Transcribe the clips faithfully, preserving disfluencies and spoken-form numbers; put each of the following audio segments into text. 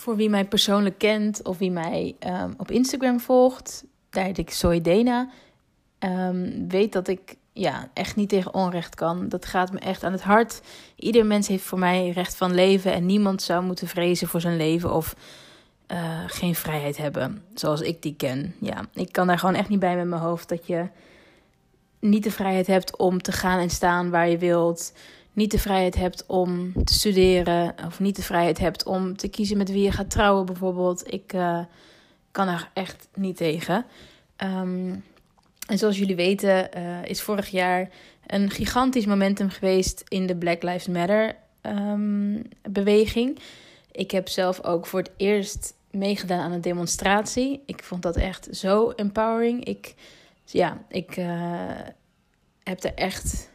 voor wie mij persoonlijk kent of wie mij um, op Instagram volgt, daar heet ik Soydayna, um, weet dat ik ja, echt niet tegen onrecht kan. Dat gaat me echt aan het hart. Ieder mens heeft voor mij recht van leven en niemand zou moeten vrezen voor zijn leven of uh, geen vrijheid hebben, zoals ik die ken. Ja, ik kan daar gewoon echt niet bij met mijn hoofd dat je niet de vrijheid hebt om te gaan en staan waar je wilt, niet de vrijheid hebt om te studeren of niet de vrijheid hebt om te kiezen met wie je gaat trouwen bijvoorbeeld. Ik uh, kan daar echt niet tegen. Um, en zoals jullie weten uh, is vorig jaar een gigantisch momentum geweest in de Black Lives Matter um, beweging. Ik heb zelf ook voor het eerst meegedaan aan een demonstratie. Ik vond dat echt zo empowering. Ik, ja, ik uh, heb er echt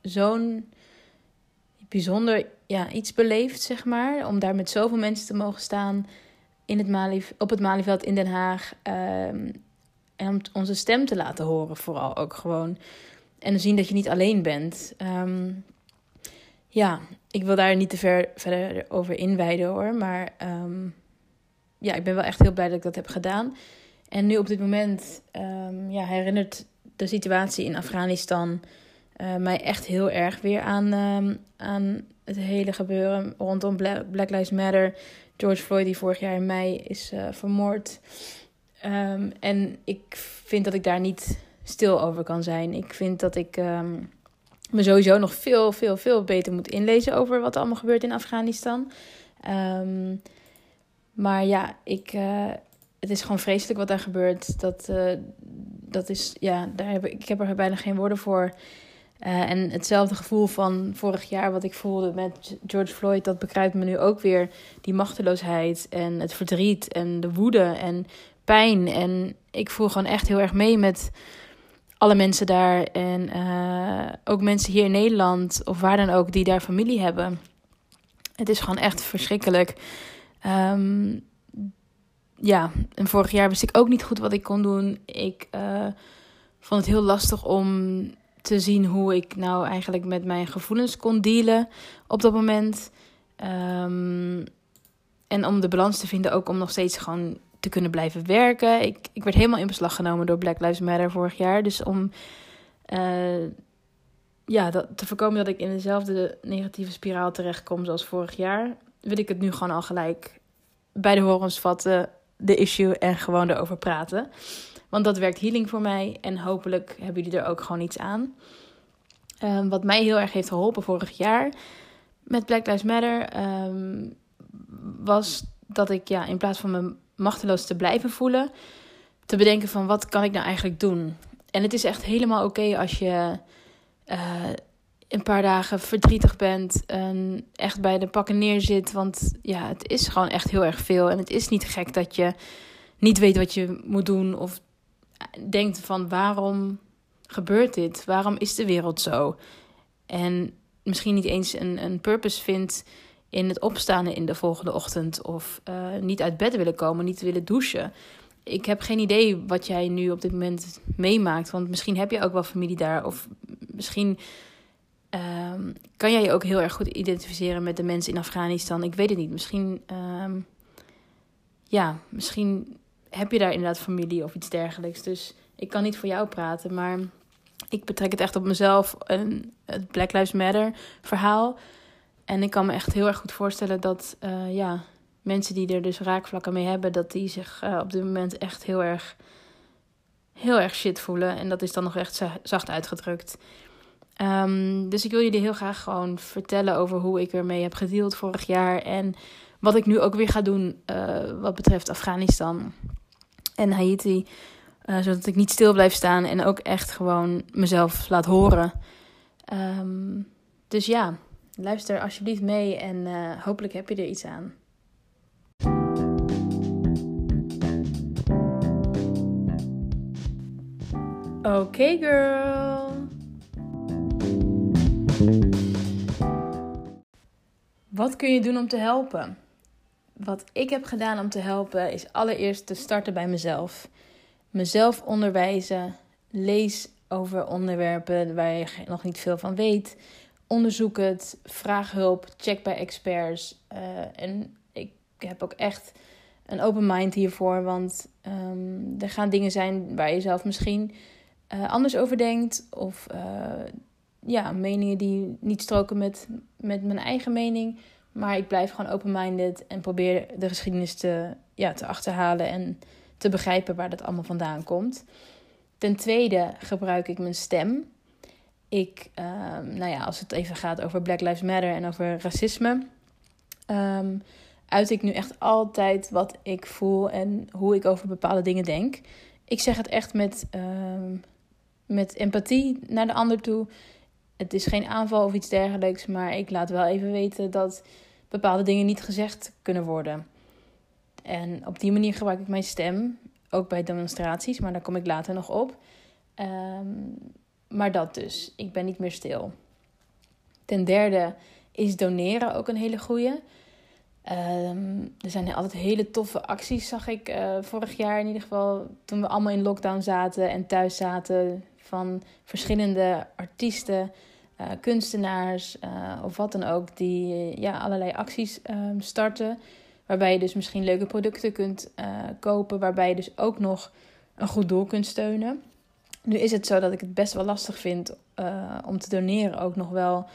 zo'n bijzonder ja, iets beleefd, zeg maar. Om daar met zoveel mensen te mogen staan in het Malieveld, op het Malieveld in Den Haag. Um, en om t- onze stem te laten horen vooral ook gewoon. En te zien dat je niet alleen bent. Um, ja, ik wil daar niet te ver verder over inwijden hoor. Maar um, ja, ik ben wel echt heel blij dat ik dat heb gedaan. En nu op dit moment um, ja, herinnert de situatie in Afghanistan Uh, mij echt heel erg weer aan, uh, aan het hele gebeuren rondom Black Lives Matter. George Floyd, die vorig jaar in mei is uh, vermoord. Um, en ik vind dat ik daar niet stil over kan zijn. Ik vind dat ik um, me sowieso nog veel, veel, veel beter moet inlezen over wat er allemaal gebeurt in Afghanistan. Um, maar ja, ik, uh, het is gewoon vreselijk wat daar gebeurt. Dat, uh, dat is, ja, daar heb ik, ik heb er bijna geen woorden voor. Uh, en hetzelfde gevoel van vorig jaar wat ik voelde met George Floyd, dat bekruipt me nu ook weer. Die machteloosheid en het verdriet en de woede en pijn. En ik voel gewoon echt heel erg mee met alle mensen daar. En uh, ook mensen hier in Nederland of waar dan ook die daar familie hebben. Het is gewoon echt verschrikkelijk. Um, ja, en vorig jaar wist ik ook niet goed wat ik kon doen. Ik uh, vond het heel lastig om te zien hoe ik nou eigenlijk met mijn gevoelens kon dealen op dat moment. Um, en om de balans te vinden ook om nog steeds gewoon te kunnen blijven werken. Ik, ik werd helemaal in beslag genomen door Black Lives Matter vorig jaar. Dus om uh, ja, dat, te voorkomen dat ik in dezelfde negatieve spiraal terechtkom zoals vorig jaar, wil ik het nu gewoon al gelijk bij de horens vatten, de issue, en gewoon erover praten. Want dat werkt healing voor mij en hopelijk hebben jullie er ook gewoon iets aan. Um, wat mij heel erg heeft geholpen vorig jaar met Black Lives Matter um, was dat ik ja, in plaats van me machteloos te blijven voelen, te bedenken van wat kan ik nou eigenlijk doen. En het is echt helemaal oké als je uh, een paar dagen verdrietig bent en echt bij de pakken neer zit. Want ja, het is gewoon echt heel erg veel en het is niet gek dat je niet weet wat je moet doen of denkt van waarom gebeurt dit? Waarom is de wereld zo? En misschien niet eens een, een purpose vindt in het opstaan in de volgende ochtend of uh, niet uit bed willen komen, niet willen douchen. Ik heb geen idee wat jij nu op dit moment meemaakt, want misschien heb je ook wel familie daar of misschien uh, kan jij je ook heel erg goed identificeren met de mensen in Afghanistan. Ik weet het niet. Misschien uh, ja, misschien heb je daar inderdaad familie of iets dergelijks. Dus ik kan niet voor jou praten, maar ik betrek het echt op mezelf. En het Black Lives Matter verhaal. En ik kan me echt heel erg goed voorstellen dat uh, ja, mensen die er dus raakvlakken mee hebben, dat die zich uh, op dit moment echt heel erg, heel erg shit voelen. En dat is dan nog echt zacht uitgedrukt. Um, dus ik wil jullie heel graag gewoon vertellen over hoe ik ermee heb gedeeld vorig jaar. En wat ik nu ook weer ga doen uh, wat betreft Afghanistan en Haiti. Uh, zodat ik niet stil blijf staan en ook echt gewoon mezelf laat horen. Um, dus ja, luister alsjeblieft mee en uh, hopelijk heb je er iets aan. Oké, okay, girl. Wat kun je doen om te helpen? Wat ik heb gedaan om te helpen is allereerst te starten bij mezelf. Mezelf onderwijzen. Lees over onderwerpen waar je nog niet veel van weet. Onderzoek het. Vraag hulp. Check bij experts. Uh, en ik ik heb ook echt een open mind hiervoor. Want um, er gaan dingen zijn waar je zelf misschien uh, anders over denkt. Of uh, ja, meningen die niet stroken met, met mijn eigen mening. Maar ik blijf gewoon open-minded en probeer de geschiedenis te, ja, te achterhalen en te begrijpen waar dat allemaal vandaan komt. Ten tweede gebruik ik mijn stem. Ik, uh, nou ja, als het even gaat over Black Lives Matter en over racisme, um, uit ik nu echt altijd wat ik voel en hoe ik over bepaalde dingen denk. Ik zeg het echt met, um, met empathie naar de ander toe. Het is geen aanval of iets dergelijks, maar ik laat wel even weten dat bepaalde dingen niet gezegd kunnen worden. En op die manier gebruik ik mijn stem, ook bij demonstraties, maar daar kom ik later nog op. Um, maar dat dus, ik ben niet meer stil. Ten derde is doneren ook een hele goeie. Um, er zijn altijd hele toffe acties, zag ik uh, vorig jaar in ieder geval, toen we allemaal in lockdown zaten en thuis zaten, van verschillende artiesten, uh, kunstenaars uh, of wat dan ook, die ja, allerlei acties um, starten. Waarbij je dus misschien leuke producten kunt uh, kopen, waarbij je dus ook nog een goed doel kunt steunen. Nu is het zo dat ik het best wel lastig vind uh, om te doneren ook nog wel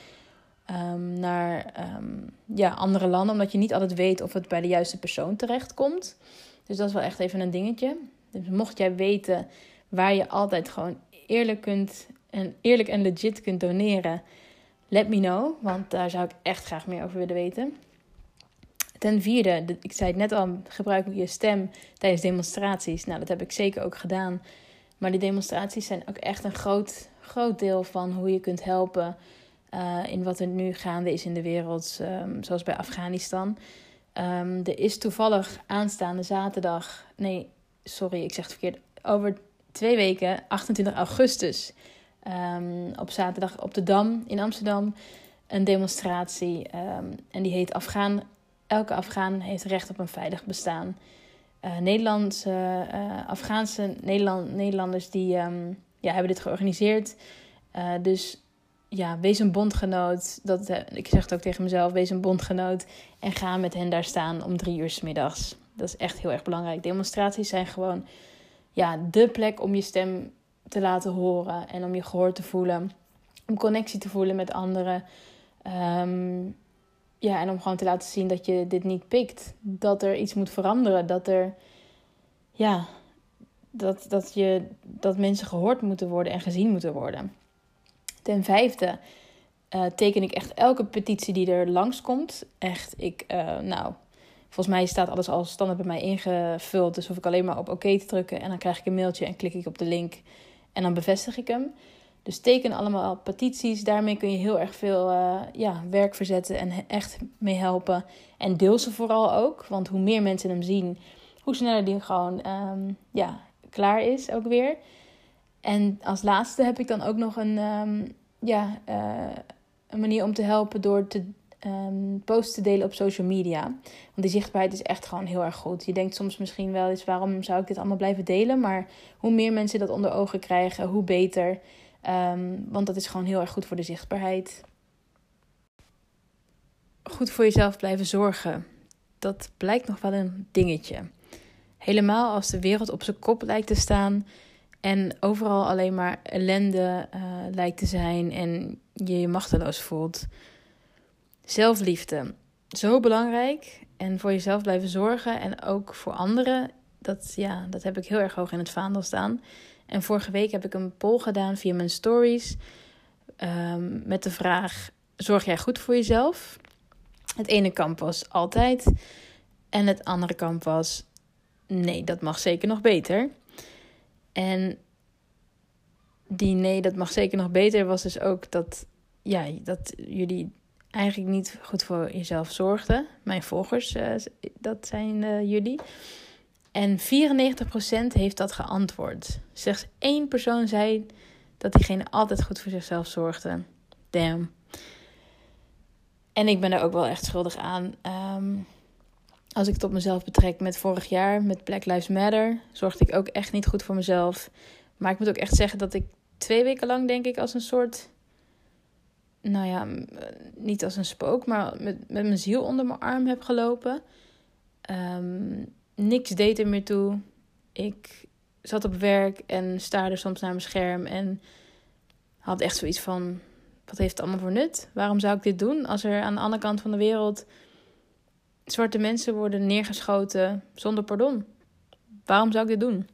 um, naar um, ja, andere landen. Omdat je niet altijd weet of het bij de juiste persoon terechtkomt. Dus dat is wel echt even een dingetje. Dus mocht jij weten waar je altijd gewoon eerlijk kunt en eerlijk en legit kunt doneren, let me know. Want daar zou ik echt graag meer over willen weten. Ten vierde, ik zei het net al, gebruik je stem tijdens demonstraties. Nou, dat heb ik zeker ook gedaan. Maar die demonstraties zijn ook echt een groot, groot deel van hoe je kunt helpen uh, in wat er nu gaande is in de wereld, um, zoals bij Afghanistan. Um, er is toevallig aanstaande zaterdag, nee, sorry, ik zeg het verkeerd, over twee weken, achtentwintig augustus, um, op zaterdag op de Dam in Amsterdam, een demonstratie um, en die heet Afghaan. Elke Afghaan heeft recht op een veilig bestaan. Uh, Nederlandse, uh, Afghaanse Nederland, Nederlanders die, um, ja, hebben dit georganiseerd. Uh, dus ja, wees een bondgenoot. Dat, uh, ik zeg het ook tegen mezelf, wees een bondgenoot. En ga met hen daar staan om drie uur 's middags. Dat is echt heel erg belangrijk. Demonstraties zijn gewoon ja, dé plek om je stem te laten horen. En om je gehoord te voelen. Om connectie te voelen met anderen. Um, Ja, en om gewoon te laten zien dat je dit niet pikt. Dat er iets moet veranderen. Dat er, ja, dat, dat, je, dat mensen gehoord moeten worden en gezien moeten worden. Ten vijfde uh, teken ik echt elke petitie die er langskomt. Echt, ik, uh, nou, volgens mij staat alles al standaard bij mij ingevuld. Dus hoef ik alleen maar op oké te drukken. En dan krijg ik een mailtje en klik ik op de link. En dan bevestig ik hem. Dus teken allemaal petities. Daarmee kun je heel erg veel uh, ja, werk verzetten en echt mee helpen. En deel ze vooral ook. Want hoe meer mensen hem zien, hoe sneller die gewoon um, ja, klaar is ook weer. En als laatste heb ik dan ook nog een, um, ja, uh, een manier om te helpen door te um, posts te delen op social media. Want die zichtbaarheid is echt gewoon heel erg goed. Je denkt soms misschien wel eens, waarom zou ik dit allemaal blijven delen? Maar hoe meer mensen dat onder ogen krijgen, hoe beter. Um, want dat is gewoon heel erg goed voor de zichtbaarheid. Goed voor jezelf blijven zorgen. Dat blijkt nog wel een dingetje. Helemaal als de wereld op zijn kop lijkt te staan. En overal alleen maar ellende uh, lijkt te zijn. En je je machteloos voelt. Zelfliefde. Zo belangrijk. En voor jezelf blijven zorgen. En ook voor anderen. Dat, ja, dat heb ik heel erg hoog in het vaandel staan. En vorige week heb ik een poll gedaan via mijn stories. Um, met de vraag, zorg jij goed voor jezelf? Het ene kamp was altijd. En het andere kamp was, nee, dat mag zeker nog beter. En die nee, dat mag zeker nog beter was dus ook dat, ja, dat jullie eigenlijk niet goed voor jezelf zorgden. Mijn volgers, uh, dat zijn uh, jullie. En vierennegentig procent heeft dat geantwoord. Slechts één persoon zei dat diegene altijd goed voor zichzelf zorgde. Damn. En ik ben daar ook wel echt schuldig aan. Um, als ik het op mezelf betrek met vorig jaar, met Black Lives Matter, zorgde ik ook echt niet goed voor mezelf. Maar ik moet ook echt zeggen dat ik twee weken lang, denk ik, als een soort, nou ja, niet als een spook, maar met, met mijn ziel onder mijn arm heb gelopen. Um, niks deed er meer toe. Ik zat op werk en staarde soms naar mijn scherm en had echt zoiets van, wat heeft het allemaal voor nut? Waarom zou ik dit doen als er aan de andere kant van de wereld zwarte mensen worden neergeschoten zonder pardon? Waarom zou ik dit doen?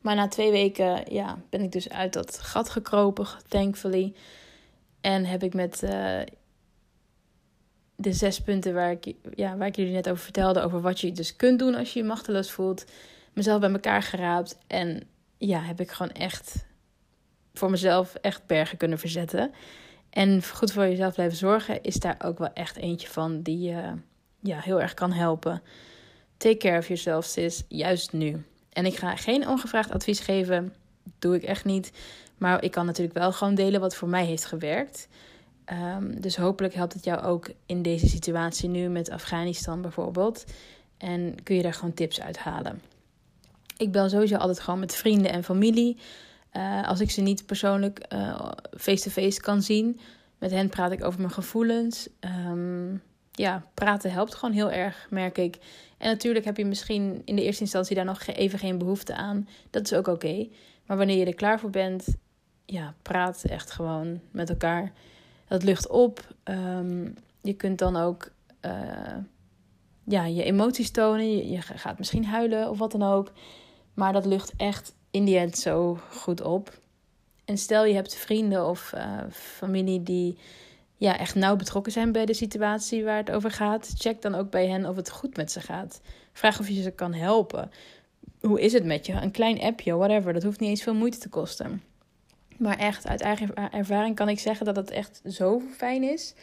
Maar na twee weken ja, ben ik dus uit dat gat gekropen, thankfully. En heb ik met uh, de zes punten waar ik, ja, waar ik jullie net over vertelde, over wat je dus kunt doen als je je machteloos voelt, mezelf bij elkaar geraapt. En ja, heb ik gewoon echt voor mezelf echt bergen kunnen verzetten. En goed voor jezelf blijven zorgen is daar ook wel echt eentje van die uh, ja, heel erg kan helpen. Take care of yourself, sis, juist nu. En ik ga geen ongevraagd advies geven, doe ik echt niet. Maar ik kan natuurlijk wel gewoon delen wat voor mij heeft gewerkt. Um, dus hopelijk helpt het jou ook in deze situatie nu met Afghanistan bijvoorbeeld. En kun je daar gewoon tips uit halen. Ik bel sowieso altijd gewoon met vrienden en familie. Uh, als ik ze niet persoonlijk uh, face-to-face kan zien. Met hen praat ik over mijn gevoelens. Um, ja, praten helpt gewoon heel erg, merk ik. En natuurlijk heb je misschien in de eerste instantie daar nog even geen behoefte aan. Dat is ook oké. Maar wanneer je er klaar voor bent, ja, praat echt gewoon met elkaar. Dat lucht op. Um, je kunt dan ook uh, ja, je emoties tonen. Je, je gaat misschien huilen of wat dan ook. Maar dat lucht echt in die end zo goed op. En stel je hebt vrienden of uh, familie die ja, echt nauw betrokken zijn bij de situatie waar het over gaat. Check dan ook bij hen of het goed met ze gaat. Vraag of je ze kan helpen. Hoe is het met je? Een klein appje, whatever. Dat hoeft niet eens veel moeite te kosten. Maar echt, uit eigen ervaring kan ik zeggen dat het echt zo fijn is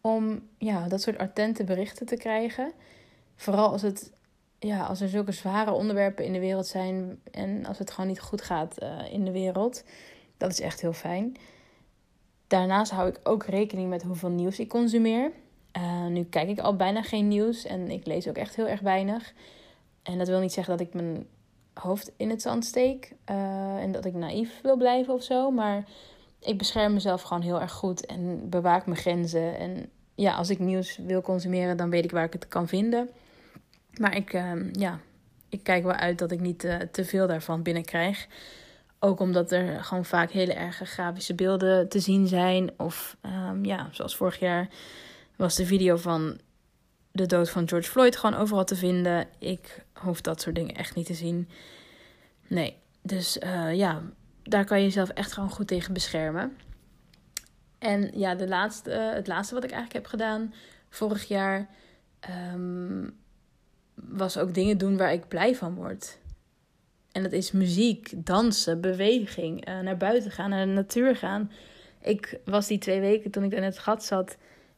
om ja, dat soort attente berichten te krijgen. Vooral als, het, ja, als er zulke zware onderwerpen in de wereld zijn en als het gewoon niet goed gaat uh, in de wereld. Dat is echt heel fijn. Daarnaast hou ik ook rekening met hoeveel nieuws ik consumeer. Uh, nu kijk ik al bijna geen nieuws en ik lees ook echt heel erg weinig. En dat wil niet zeggen dat ik mijn hoofd in het zand steek. Uh, en dat ik naïef wil blijven of zo. Maar ik bescherm mezelf gewoon heel erg goed. En bewaak mijn grenzen. En ja, als ik nieuws wil consumeren, dan weet ik waar ik het kan vinden. Maar ik, uh, ja, ik kijk wel uit dat ik niet uh, te veel daarvan binnenkrijg. Ook omdat er gewoon vaak hele erge grafische beelden te zien zijn. Of um, ja, zoals vorig jaar was de video van de dood van George Floyd gewoon overal te vinden. Ik hoef dat soort dingen echt niet te zien. Nee, dus uh, ja, daar kan je jezelf echt gewoon goed tegen beschermen. En ja, de laatste, uh, het laatste wat ik eigenlijk heb gedaan vorig jaar um, was ook dingen doen waar ik blij van word. En dat is muziek, dansen, beweging, uh, naar buiten gaan, naar de natuur gaan. Ik was die twee weken toen ik in het gat zat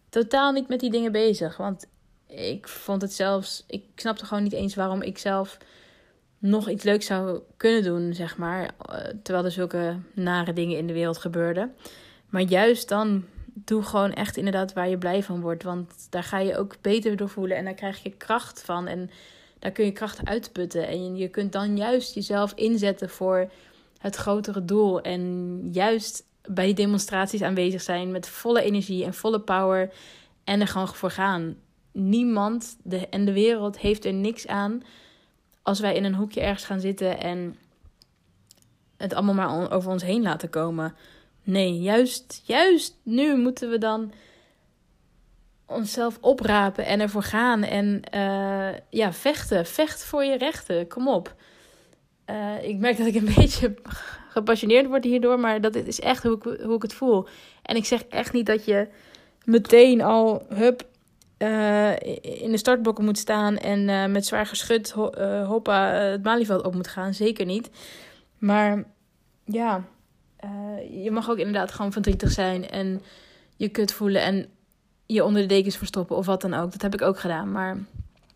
totaal niet met die dingen bezig, want ik vond het zelfs, ik snapte gewoon niet eens waarom ik zelf nog iets leuks zou kunnen doen, zeg maar. Terwijl er zulke nare dingen in de wereld gebeurden. Maar juist dan, doe gewoon echt inderdaad waar je blij van wordt. Want daar ga je ook beter door voelen en daar krijg je kracht van. En daar kun je kracht uitputten. En je kunt dan juist jezelf inzetten voor het grotere doel. En juist bij die demonstraties aanwezig zijn met volle energie en volle power. En er gewoon voor gaan. Niemand de, en de wereld heeft er niks aan als wij in een hoekje ergens gaan zitten en het allemaal maar on, over ons heen laten komen. Nee, juist, juist nu moeten we dan onszelf oprapen en ervoor gaan en uh, ja, vechten. Vecht voor je rechten, kom op. Uh, ik merk dat ik een beetje gepassioneerd word hierdoor, maar dat is echt hoe ik, hoe ik het voel. En ik zeg echt niet dat je meteen al, hup, Uh, in de startblokken moet staan en uh, met zwaar geschut ho- uh, hoppa uh, het Malieveld op moet gaan. Zeker niet. Maar ja, uh, je mag ook inderdaad gewoon verdrietig zijn en je kut voelen en je onder de dekens verstoppen of wat dan ook. Dat heb ik ook gedaan. Maar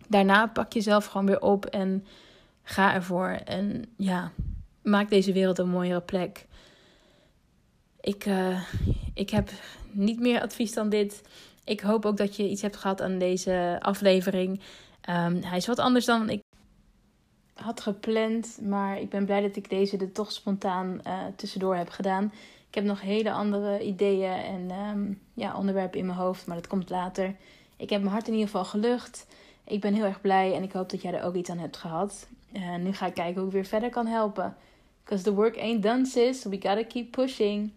daarna pak jezelf gewoon weer op en ga ervoor. En ja, maak deze wereld een mooiere plek. Ik, uh, ik heb niet meer advies dan dit. Ik hoop ook dat je iets hebt gehad aan deze aflevering. Um, hij is wat anders dan ik had gepland. Maar ik ben blij dat ik deze er toch spontaan uh, tussendoor heb gedaan. Ik heb nog hele andere ideeën en um, ja, onderwerpen in mijn hoofd. Maar dat komt later. Ik heb mijn hart in ieder geval gelucht. Ik ben heel erg blij en ik hoop dat jij er ook iets aan hebt gehad. Uh, nu ga ik kijken hoe ik weer verder kan helpen. Because the work ain't done, sis. We gotta keep pushing.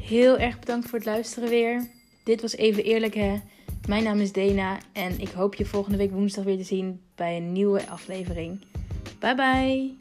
Heel erg bedankt voor het luisteren weer. Dit was Even Eerlijk, hè. Mijn naam is Dena en ik hoop je volgende week woensdag weer te zien bij een nieuwe aflevering. Bye bye!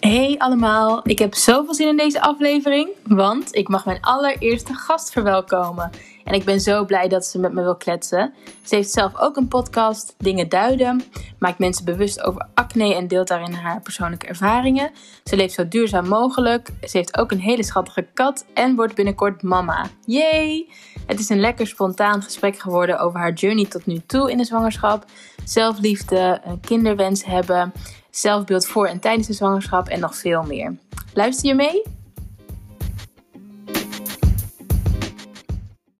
Hey allemaal, ik heb zoveel zin in deze aflevering, want ik mag mijn allereerste gast verwelkomen. En ik ben zo blij dat ze met me wil kletsen. Ze heeft zelf ook een podcast, Dingen Duiden, maakt mensen bewust over acne en deelt daarin haar persoonlijke ervaringen. Ze leeft zo duurzaam mogelijk, ze heeft ook een hele schattige kat en wordt binnenkort mama. Yay! Het is een lekker spontaan gesprek geworden over haar journey tot nu toe in de zwangerschap, zelfliefde, een kinderwens hebben, zelfbeeld voor en tijdens de zwangerschap en nog veel meer. Luister je mee?